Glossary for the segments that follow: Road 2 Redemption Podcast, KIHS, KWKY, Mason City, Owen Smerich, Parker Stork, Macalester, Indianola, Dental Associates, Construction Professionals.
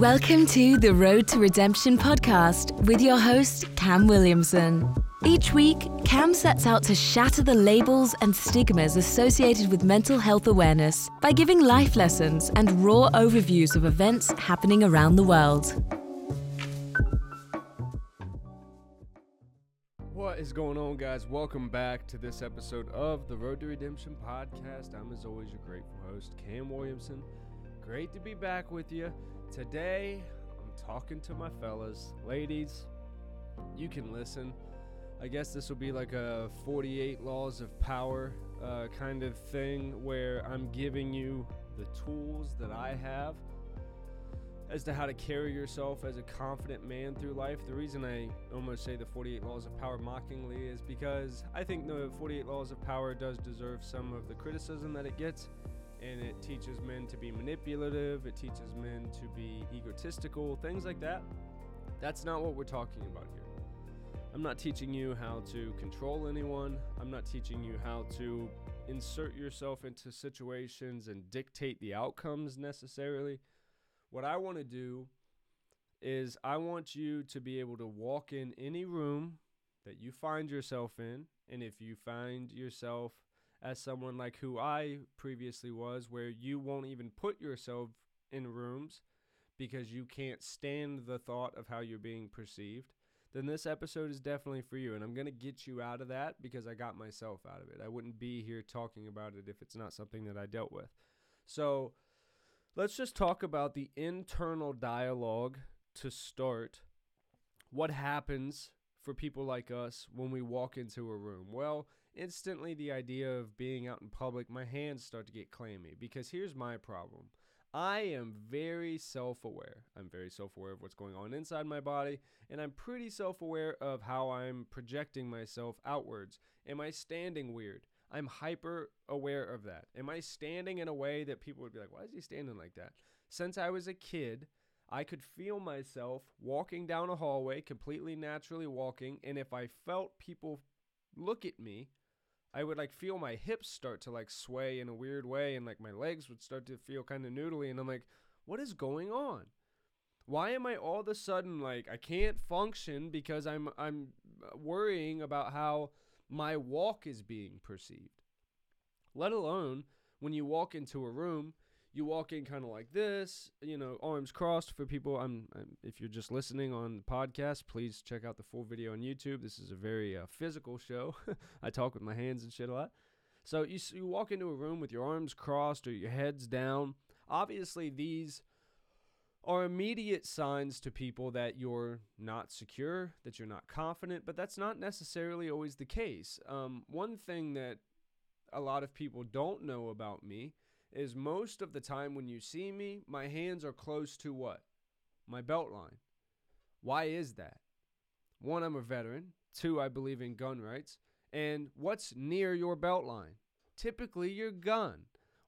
Welcome to the Road to Redemption podcast with your host, Cam Williamson. Each week, Cam sets out to shatter the labels and stigmas associated with mental health awareness by giving life lessons and raw overviews of events happening around the world. What is going on, guys? Welcome back to this episode of the Road to Redemption podcast. I'm, as always, your grateful host, Cam Williamson. Great to be back with you. Today, I'm talking to my fellas. Ladies, you can listen. I guess this will be like a 48 Laws of Power kind of thing where I'm giving you the tools that I have as to how to carry yourself as a confident man through life. The reason I almost say the 48 Laws of Power mockingly is because I think the 48 Laws of Power does deserve some of the criticism that it gets. And it teaches men to be manipulative, it teaches men to be egotistical, things like that. That's not what we're talking about here. I'm not teaching you how to control anyone. I'm not teaching you how to insert yourself into situations and dictate the outcomes necessarily. What I want to do is I want you to be able to walk in any room that you find yourself in, and if you find yourself as someone like who I previously was, where you won't even put yourself in rooms because you can't stand the thought of how you're being perceived, then this episode is definitely for you. And I'm going to get you out of that because I got myself out of it. I wouldn't be here talking about it if it's not something that I dealt with. So let's just talk about the internal dialogue to start. What happens for people like us when we walk into a room? Well, instantly, the idea of being out in public, my hands start to get clammy because here's my problem. I am very self-aware. I'm very self-aware of what's going on inside my body, and I'm pretty self-aware of how I'm projecting myself outwards. Am I standing weird? I'm hyper aware of that. Am I standing in a way that people would be like, why is he standing like that? Since I was a kid, I could feel myself walking down a hallway, completely naturally walking, and if I felt people look at me, I would like feel my hips start to like sway in a weird way, and like my legs would start to feel kind of noodly, and I'm like, what is going on? Why am I all of a sudden like I can't function because I'm worrying about how my walk is being perceived? Let alone when you walk into a room, you walk in kind of like this, you know, arms crossed for people. If you're just listening on the podcast, please check out the full video on YouTube. This is a very physical show. I talk with my hands and shit a lot. So you walk into a room with your arms crossed or your heads down. Obviously, these are immediate signs to people that you're not secure, that you're not confident, but that's not necessarily always the case. One thing that a lot of people don't know about me is most of the time when you see me, my hands are close to what? My belt line. Why is that? One, I'm a veteran. Two, I believe in gun rights. And what's near your belt line? Typically your gun.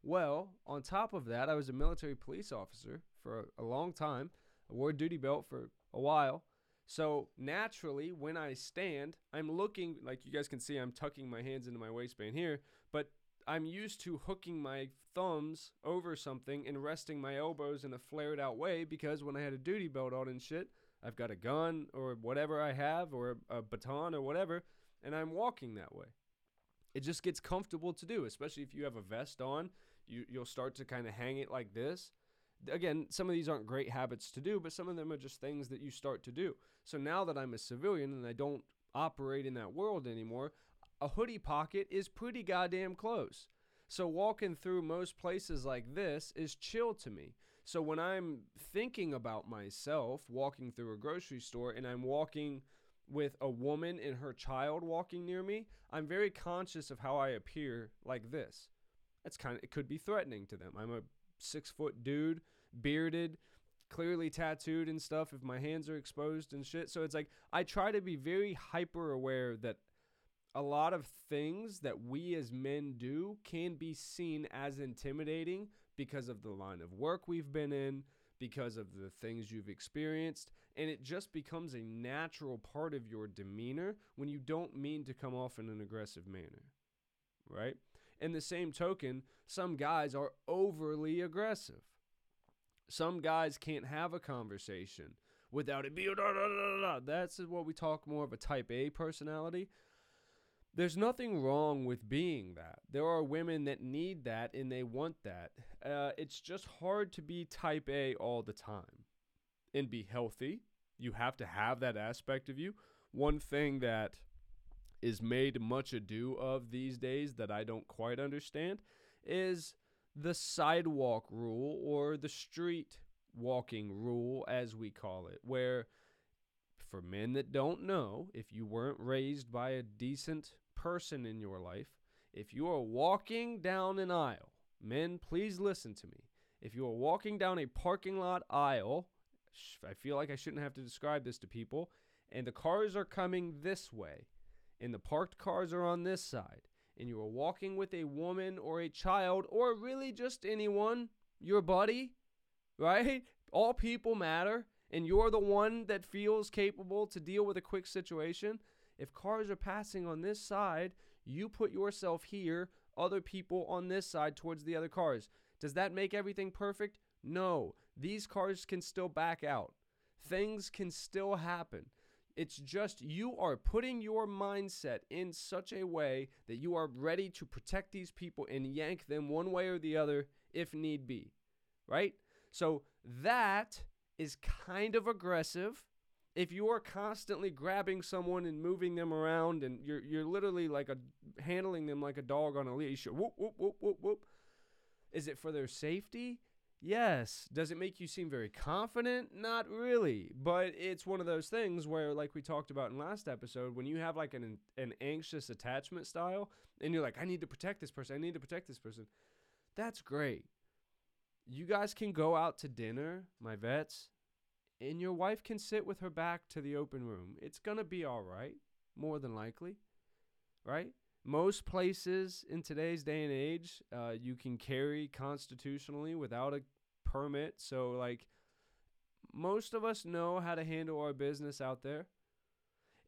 Well, on top of that, I was a military police officer for a long time. I wore a duty belt for a while. So naturally, when I stand, I'm looking, like you guys can see, I'm tucking my hands into my waistband here, but I'm used to hooking my thumbs over something and resting my elbows in a flared out way because when I had a duty belt on and shit, I've got a gun or whatever I have or a baton or whatever, and I'm walking that way. It just gets comfortable to do, especially if you have a vest on, you'll start to kind of hang it like this. Again, some of these aren't great habits to do, but some of them are just things that you start to do. So now that I'm a civilian and I don't operate in that world anymore, a hoodie pocket is pretty goddamn close. So walking through most places like this is chill to me. So when I'm thinking about myself walking through a grocery store and I'm walking with a woman and her child walking near me, I'm very conscious of how I appear like this. That's kind of, it could be threatening to them. I'm a 6-foot dude, bearded, clearly tattooed and stuff if my hands are exposed and shit. So it's like I try to be very hyper aware that a lot of things that we as men do can be seen as intimidating because of the line of work we've been in, because of the things you've experienced, and it just becomes a natural part of your demeanor when you don't mean to come off in an aggressive manner, right? In the same token, some guys are overly aggressive. Some guys can't have a conversation without it being da, da, da, da. That's what we talk more of a type A personality. There's nothing wrong with being that. There are women that need that and they want that. It's just hard to be type A all the time and be healthy. You have to have that aspect of you. One thing that is made much ado of these days that I don't quite understand is the sidewalk rule, or the street walking rule as we call it, where for men that don't know, if you weren't raised by a decent person in your life, if you are walking down an aisle, men, please listen to me. If you are walking down a parking lot aisle, I feel like I shouldn't have to describe this to people, and the cars are coming this way, and the parked cars are on this side, and you are walking with a woman or a child or really just anyone, your buddy, right? All people matter, and you're the one that feels capable to deal with a quick situation. If cars are passing on this side, you put yourself here, other people on this side towards the other cars. Does that make everything perfect? No. These cars can still back out. Things can still happen. It's just you are putting your mindset in such a way that you are ready to protect these people and yank them one way or the other if need be, right? So that is kind of aggressive. If you are constantly grabbing someone and moving them around and you're literally like handling them like a dog on a leash, whoop, whoop, whoop, whoop, whoop. Is it for their safety? Yes. Does it make you seem very confident? Not really. But it's one of those things where, like we talked about in last episode, when you have like an anxious attachment style and you're like, I need to protect this person. I need to protect this person. That's great. You guys can go out to dinner, my vets, and your wife can sit with her back to the open room. It's going to be all right, more than likely, right? Most places in today's day and age, you can carry constitutionally without a permit. So, like, most of us know how to handle our business out there.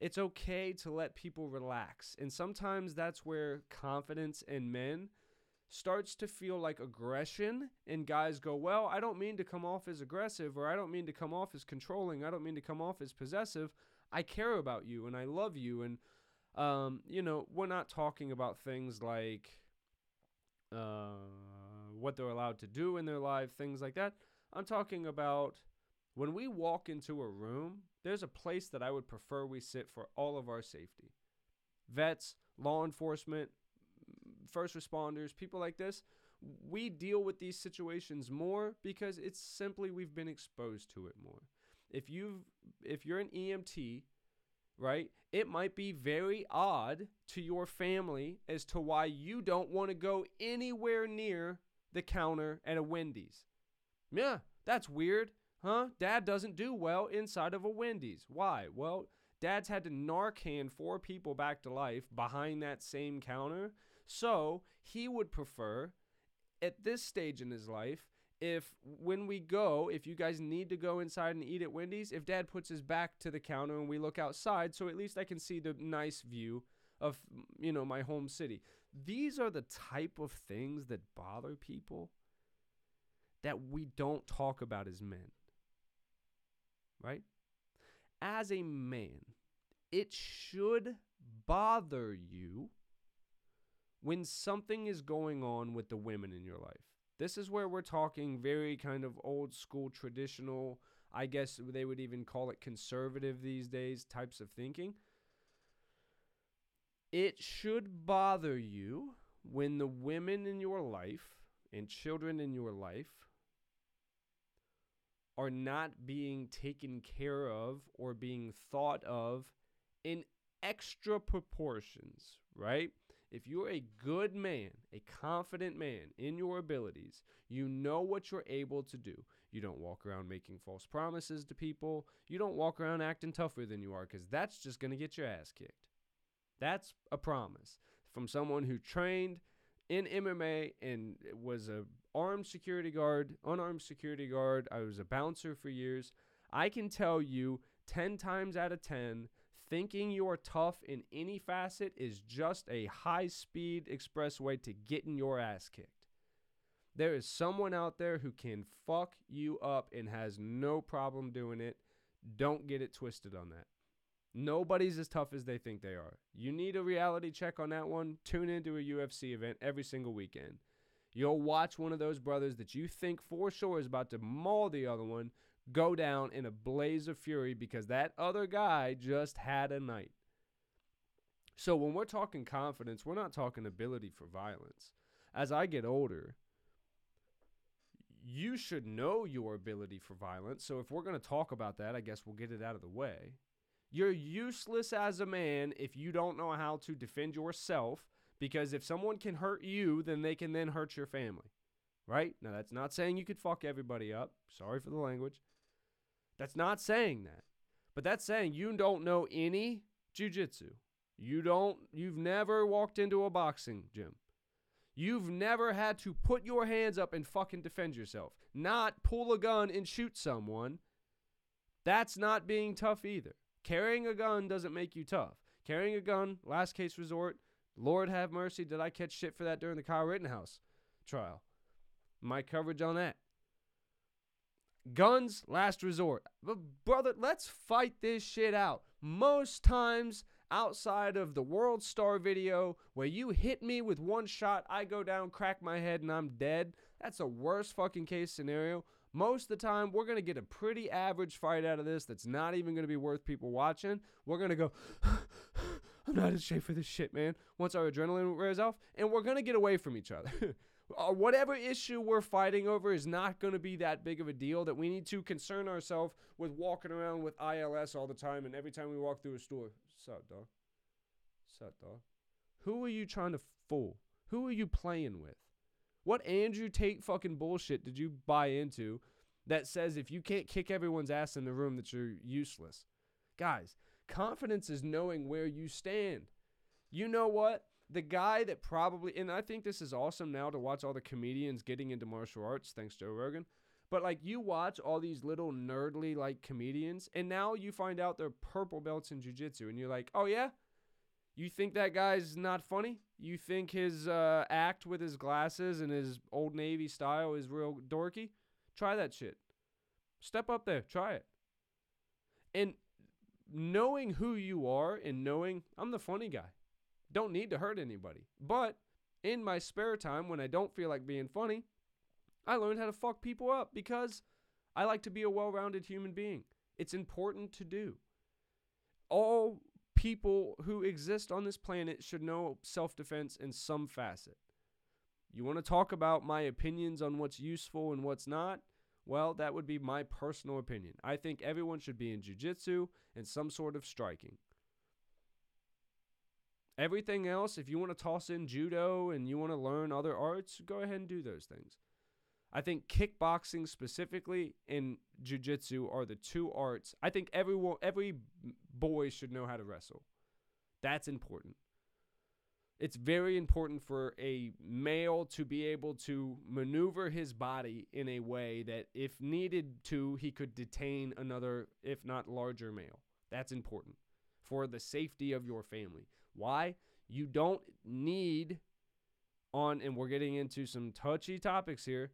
It's okay to let people relax. And sometimes that's where confidence in men starts to feel like aggression. And guys go, well, I don't mean to come off as aggressive, or I don't mean to come off as controlling. I don't mean to come off as possessive. I care about you and I love you. And you know, we're not talking about things like what they're allowed to do in their life, things like that. I'm talking about when we walk into a room, there's a place that I would prefer we sit for all of our safety. Vets, law enforcement, first responders, people like this, we deal with these situations more because it's simply we've been exposed to it more. If you're an EMT, right? It might be very odd to your family as to why you don't want to go anywhere near the counter at a Wendy's. Yeah, that's weird, huh? Dad doesn't do well inside of a Wendy's. Why? Well, Dad's had to Narcan 4 people back to life behind that same counter. So he would prefer at this stage in his life, if you guys need to go inside and eat at Wendy's, if Dad puts his back to the counter and we look outside, so at least I can see the nice view of, you know, my home city. These are the type of things that bother people that we don't talk about as men, right? As a man, it should bother you when something is going on with the women in your life. This is where we're talking very kind of old school, traditional, I guess they would even call it conservative these days, types of thinking. It should bother you when the women in your life and children in your life are not being taken care of or being thought of in extra proportions, right? If you're a good man, a confident man in your abilities, you know what you're able to do. You don't walk around making false promises to people. You don't walk around acting tougher than you are, because that's just going to get your ass kicked. That's a promise from someone who trained in MMA and was an unarmed security guard. I was a bouncer for years. I can tell you 10 times out of 10, thinking you are tough in any facet is just a high-speed expressway to getting your ass kicked. There is someone out there who can fuck you up and has no problem doing it. Don't get it twisted on that. Nobody's as tough as they think they are. You need a reality check on that one. Tune into a UFC event every single weekend. You'll watch one of those brothers that you think for sure is about to maul the other one go down in a blaze of fury because that other guy just had a night. So when we're talking confidence, we're not talking ability for violence. As I get older, you should know your ability for violence. So if we're going to talk about that, I guess we'll get it out of the way. You're useless as a man if you don't know how to defend yourself, because if someone can hurt you, then they can then hurt your family, right? Now, that's not saying you could fuck everybody up. Sorry for the language. That's not saying that. But that's saying you don't know any jiu-jitsu. You've never walked into a boxing gym. You've never had to put your hands up and fucking defend yourself, not pull a gun and shoot someone. That's not being tough either. Carrying a gun doesn't make you tough. Carrying a gun, last case resort, Lord have mercy, did I catch shit for that during the Kyle Rittenhouse trial. My coverage on that. Guns, last resort. But brother, let's fight this shit out. Most times, outside of the World Star video, where you hit me with one shot, I go down, crack my head, and I'm dead. That's a worst fucking case scenario. Most of the time, we're going to get a pretty average fight out of this that's not even going to be worth people watching. We're going to go, I'm not in shape for this shit, man, once our adrenaline wears off, and we're going to get away from each other. Whatever issue we're fighting over is not going to be that big of a deal that we need to concern ourselves with walking around with ILS all the time, and every time we walk through a store, sup, dog? Sup, dog? Who are you trying to fool? Who are you playing with? What Andrew Tate fucking bullshit did you buy into that says if you can't kick everyone's ass in the room that you're useless? Guys, confidence is knowing where you stand. You know what? The guy that probably, and I think this is awesome now to watch all the comedians getting into martial arts, thanks Joe Rogan, but like you watch all these little nerdly like comedians and now you find out they're purple belts in jiu-jitsu and you're like, oh yeah? You think that guy's not funny? You think his act with his glasses and his Old Navy style is real dorky? Try that shit. Step up there. Try it. And knowing who you are and knowing I'm the funny guy. Don't need to hurt anybody. But in my spare time when I don't feel like being funny, I learned how to fuck people up because I like to be a well-rounded human being. It's important to do. All people who exist on this planet should know self-defense in some facet. You want to talk about my opinions on what's useful and what's not? Well, that would be my personal opinion. I think everyone should be in jiu-jitsu and some sort of striking. Everything else, if you want to toss in judo and you want to learn other arts, go ahead and do those things. I think kickboxing specifically and jiu-jitsu are the two arts. I think every boy should know how to wrestle. That's important. It's very important for a male to be able to maneuver his body in a way that if needed to, he could detain another, if not larger male. That's important for the safety of your family. Why? You don't need on, and we're getting into some touchy topics here,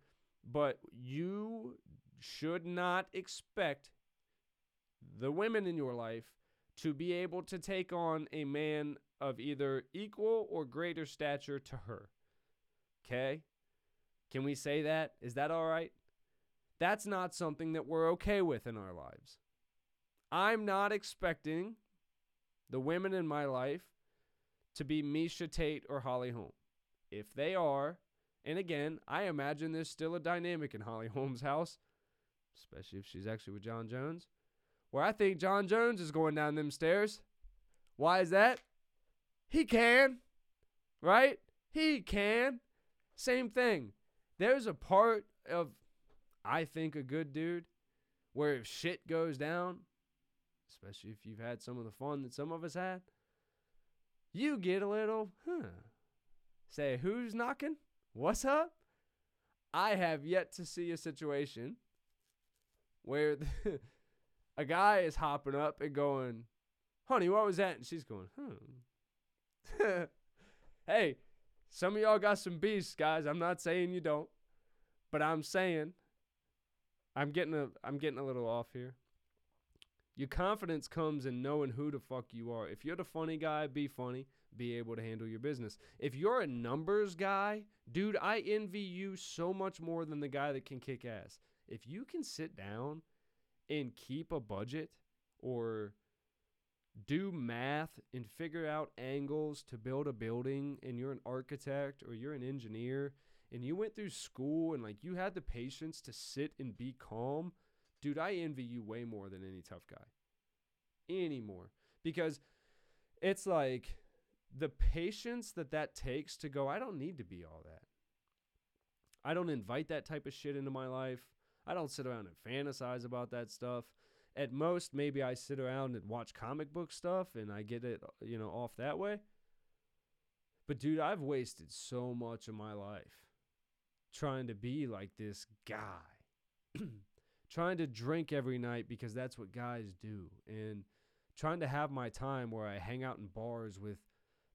but you should not expect the women in your life to be able to take on a man of either equal or greater stature to her. Okay? Can we say that? Is that all right? That's not something that we're okay with in our lives. I'm not expecting the women in my life to be Misha Tate or Holly Holm. If they are, and again, I imagine there's still a dynamic in Holly Holm's house, especially if she's actually with John Jones, where I think John Jones is going down them stairs. Why is that? He can, right? He can. Same thing. There's a part of, I think, a good dude where if shit goes down, especially if you've had some of the fun that some of us had, you get a little, say, who's knocking? What's up? I have yet to see a situation where a guy is hopping up and going, honey, what was that? And she's going, Hey, some of y'all got some beasts, guys. I'm not saying you don't. But I'm saying, I'm getting a little off here. Your confidence comes in knowing who the fuck you are. If you're the funny guy, be funny. Be able to handle your business. If you're a numbers guy, dude, I envy you so much more than the guy that can kick ass. If you can sit down and keep a budget or do math and figure out angles to build a building, and you're an architect or you're an engineer and you went through school and like you had the patience to sit and be calm, dude, I envy you way more than any tough guy. Any more. Because it's like the patience that takes to go, I don't need to be all that. I don't invite that type of shit into my life. I don't sit around and fantasize about that stuff. At most, maybe I sit around and watch comic book stuff and I get it, you know, off that way. But dude, I've wasted so much of my life trying to be like this guy. Trying to drink every night because that's what guys do, and trying to have my time where I hang out in bars with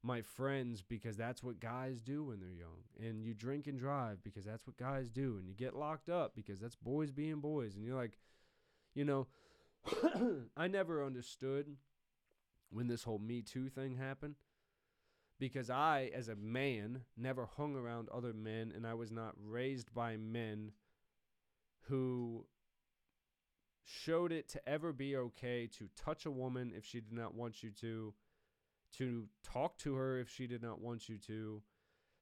my friends because that's what guys do when they're young, and you drink and drive because that's what guys do, and you get locked up because that's boys being boys, and you're like, you know, I never understood when this whole Me Too thing happened because I, as a man, never hung around other men, and I was not raised by men who showed it to ever be okay to touch a woman if she did not want you to talk to her if she did not want you to.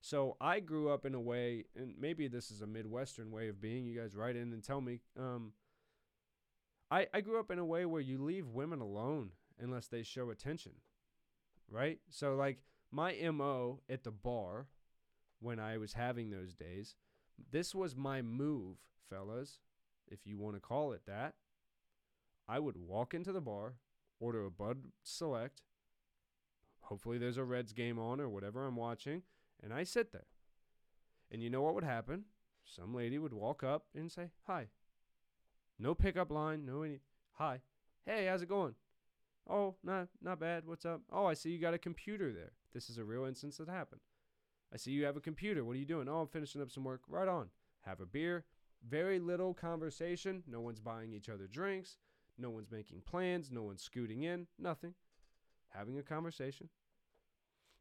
So I grew up in a way, and maybe this is a Midwestern way of being, you guys write in and tell me, I grew up in a way where you leave women alone unless they show attention, right? So like my MO at the bar when I was having those days, this was my move, fellas, if you want to call it that. I would walk into the bar, order a Bud Select, hopefully there's a Reds game on or whatever I'm watching, and I sit there. And you know what would happen? Some lady would walk up and say, hi. No pickup line, no any, hi. Hey, how's it going? Oh, not bad, what's up? Oh, I see you got a computer there. This is a real instance that happened. I see you have a computer, what are you doing? Oh, I'm finishing up some work, right on. Have a beer, very little conversation, no one's buying each other drinks, no one's making plans, no one's scooting in, nothing. Having a conversation.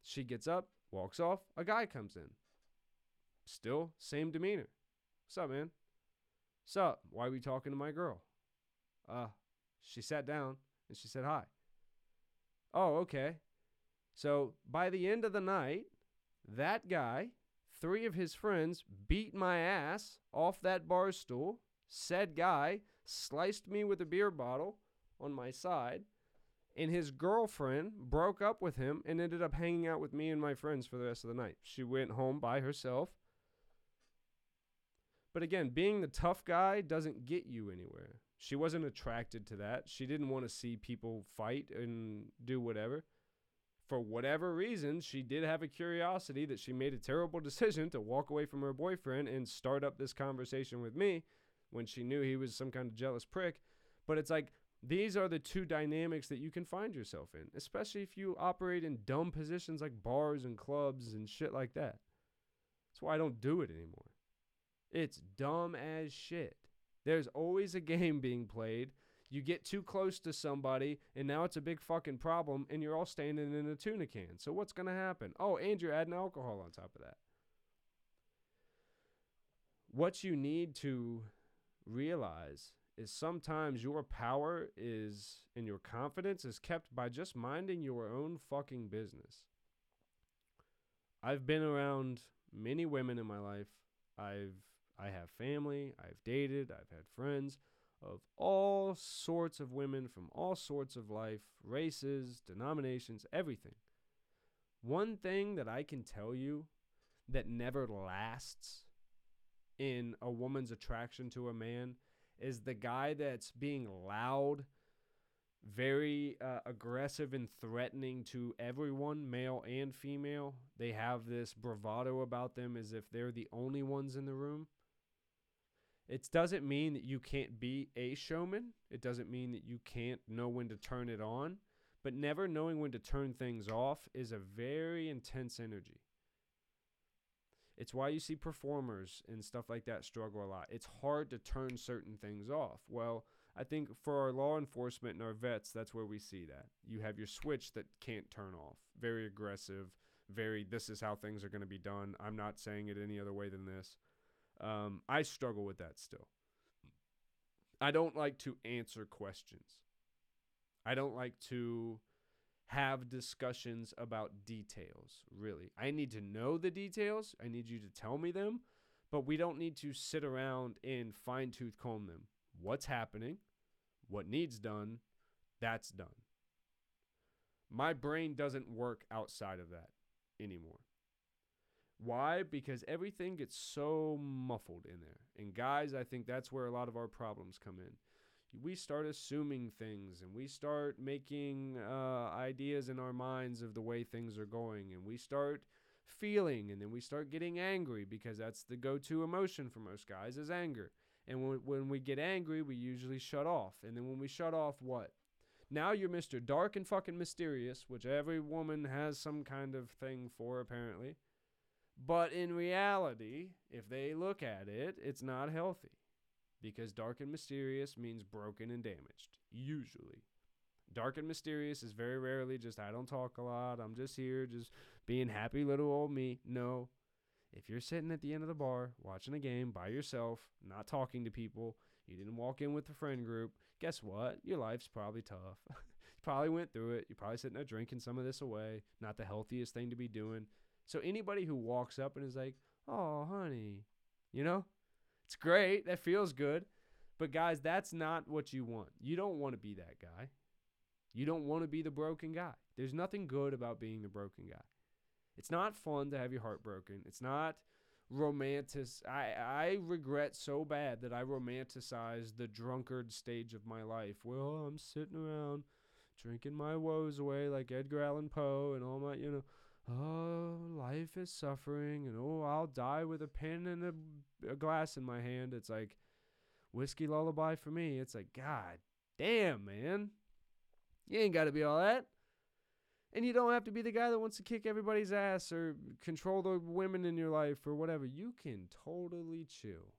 She gets up, walks off, a guy comes in. Still, same demeanor. What's up, man? Sup, why are we talking to my girl? She sat down and she said hi. Oh, okay. So by the end of the night, that guy, three of his friends beat my ass off that bar stool. Said guy sliced me with a beer bottle on my side, and his girlfriend broke up with him and ended up hanging out with me and my friends for the rest of the night. She went home by herself. But again, being the tough guy doesn't get you anywhere. She wasn't attracted to that. She didn't want to see people fight and do whatever. For whatever reason, she did have a curiosity that she made a terrible decision to walk away from her boyfriend and start up this conversation with me when she knew he was some kind of jealous prick. But it's like, these are the two dynamics that you can find yourself in, especially if you operate in dumb positions like bars and clubs and shit like that. That's why I don't do it anymore. It's dumb as shit. There's always a game being played. You get too close to somebody, and now it's a big fucking problem, and you're all standing in a tuna can. So what's going to happen? Oh, and you're adding alcohol on top of that. What you need to realize is sometimes your power is, and your confidence is kept by just minding your own fucking business. I've been around many women in my life. I have family, I've dated, I've had friends of all sorts of women from all sorts of life, races, denominations, everything. One thing that I can tell you that never lasts in a woman's attraction to a man is the guy that's being loud, very aggressive and threatening to everyone, male and female. They have this bravado about them as if they're the only ones in the room. It doesn't mean that you can't be a showman. It doesn't mean that you can't know when to turn it on. But never knowing when to turn things off is a very intense energy. It's why you see performers and stuff like that struggle a lot. It's hard to turn certain things off. Well, I think for our law enforcement and our vets, that's where we see that. You have your switch that can't turn off. Very aggressive, very this is how things are going to be done. I'm not saying it any other way than this. I struggle with that still. I don't like to answer questions. I don't like to have discussions about details, really. I need to know the details. I need you to tell me them, but we don't need to sit around and fine-tooth comb them. What's happening, what needs done, that's done. My brain doesn't work outside of that anymore. Why? Because everything gets so muffled in there. And guys, I think that's where a lot of our problems come in. We start assuming things, and we start making ideas in our minds of the way things are going, and we start feeling, and then we start getting angry, because that's the go-to emotion for most guys is anger. And when we get angry, we usually shut off. And then when we shut off, what? Now you're Mr. Dark and fucking mysterious, which every woman has some kind of thing for, apparently. But in reality, if they look at it, it's not healthy. Because dark and mysterious means broken and damaged, usually. Dark and mysterious is very rarely just, I don't talk a lot, I'm just here, just being happy little old me. No, if you're sitting at the end of the bar, watching a game by yourself, not talking to people, you didn't walk in with a friend group, guess what? Your life's probably tough. You probably went through it. You're probably sitting there drinking some of this away, not the healthiest thing to be doing. So anybody who walks up and is like, oh, honey, you know? It's great. That feels good. But guys, that's not what you want. You don't want to be that guy. You don't want to be the broken guy. There's nothing good about being the broken guy. It's not fun to have your heart broken. It's not romantic. I regret so bad that I romanticized the drunkard stage of my life. Well, I'm sitting around drinking my woes away like Edgar Allan Poe and all my, you know. Oh, life is suffering, and oh, I'll die with a pen and a glass in my hand. It's like whiskey lullaby for me. It's like, God damn, man. You ain't got to be all that. And you don't have to be the guy that wants to kick everybody's ass or control the women in your life or whatever. You can totally chill,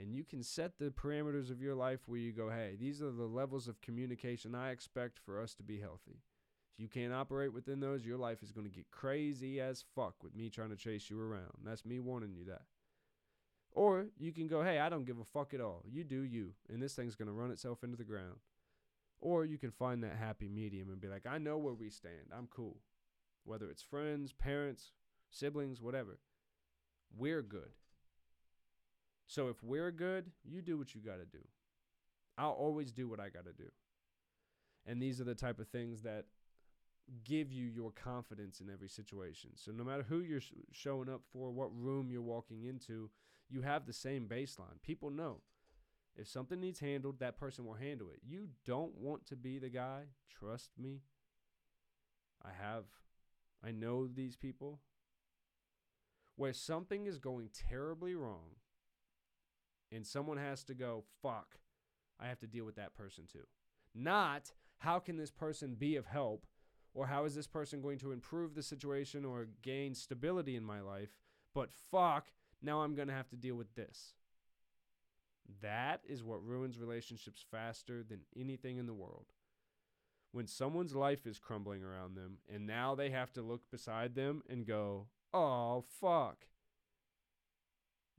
and you can set the parameters of your life where you go, hey, these are the levels of communication I expect for us to be healthy. You can't operate within those, your life is going to get crazy as fuck with me trying to chase you around. That's me warning you that. Or you can go, hey, I don't give a fuck at all. You do you, and this thing's going to run itself into the ground. Or you can find that happy medium and be like, I know where we stand. I'm cool. Whether it's friends, parents, siblings, whatever. We're good. So if we're good, you do what you got to do. I'll always do what I got to do. And these are the type of things that give you your confidence in every situation. So no matter who you're showing up for, what room you're walking into, you have the same baseline. People know if something needs handled, that person will handle it. You don't want to be the guy. Trust me. I know these people where something is going terribly wrong and someone has to go, fuck, I have to deal with that person too. Not how can this person be of help? Or how is this person going to improve the situation or gain stability in my life? But fuck, now I'm going to have to deal with this. That is what ruins relationships faster than anything in the world. When someone's life is crumbling around them and now they have to look beside them and go, oh, fuck.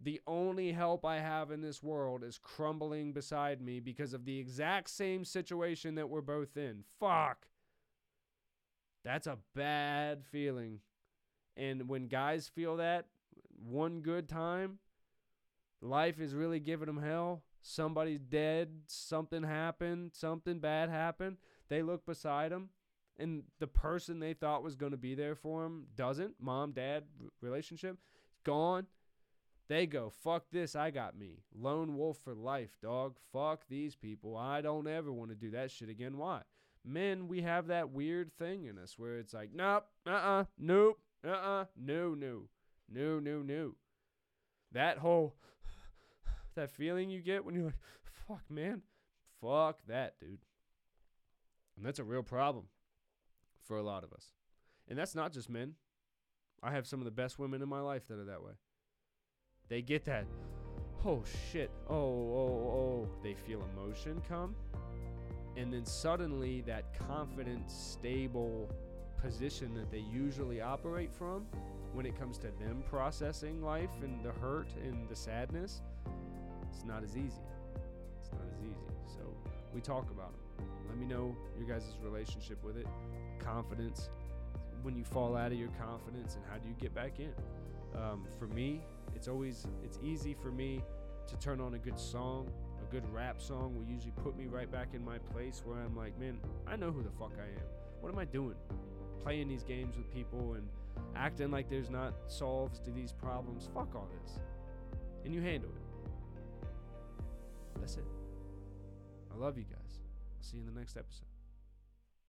The only help I have in this world is crumbling beside me because of the exact same situation that we're both in. Fuck. That's a bad feeling. And when guys feel that one good time, life is really giving them hell. Somebody's dead. Something happened. Something bad happened. They look beside them, and the person they thought was going to be there for them doesn't. Mom, dad, relationship, gone. They go, fuck this, I got me. Lone wolf for life, dog. Fuck these people. I don't ever want to do that shit again. Why? Men, we have that weird thing in us where it's like, nope, nope, no. That whole, that feeling you get when you're like, fuck, man, fuck that, dude. And that's a real problem for a lot of us. And that's not just men. I have some of the best women in my life that are that way. They get that, oh shit, oh, they feel emotion come. And then suddenly that confident, stable position that they usually operate from when it comes to them processing life and the hurt and the sadness, it's not as easy. It's not as easy. So we talk about it. Let me know your guys' relationship with it. Confidence. When you fall out of your confidence, and how do you get back in? For me, it's easy for me to turn on a good song. A good rap song will usually put me right back in my place where I'm like, man, I know who the fuck I am. What am I doing? Playing these games with people and acting like there's not solves to these problems. Fuck all this. And you handle it. That's it. I love you guys. I'll see you in the next episode.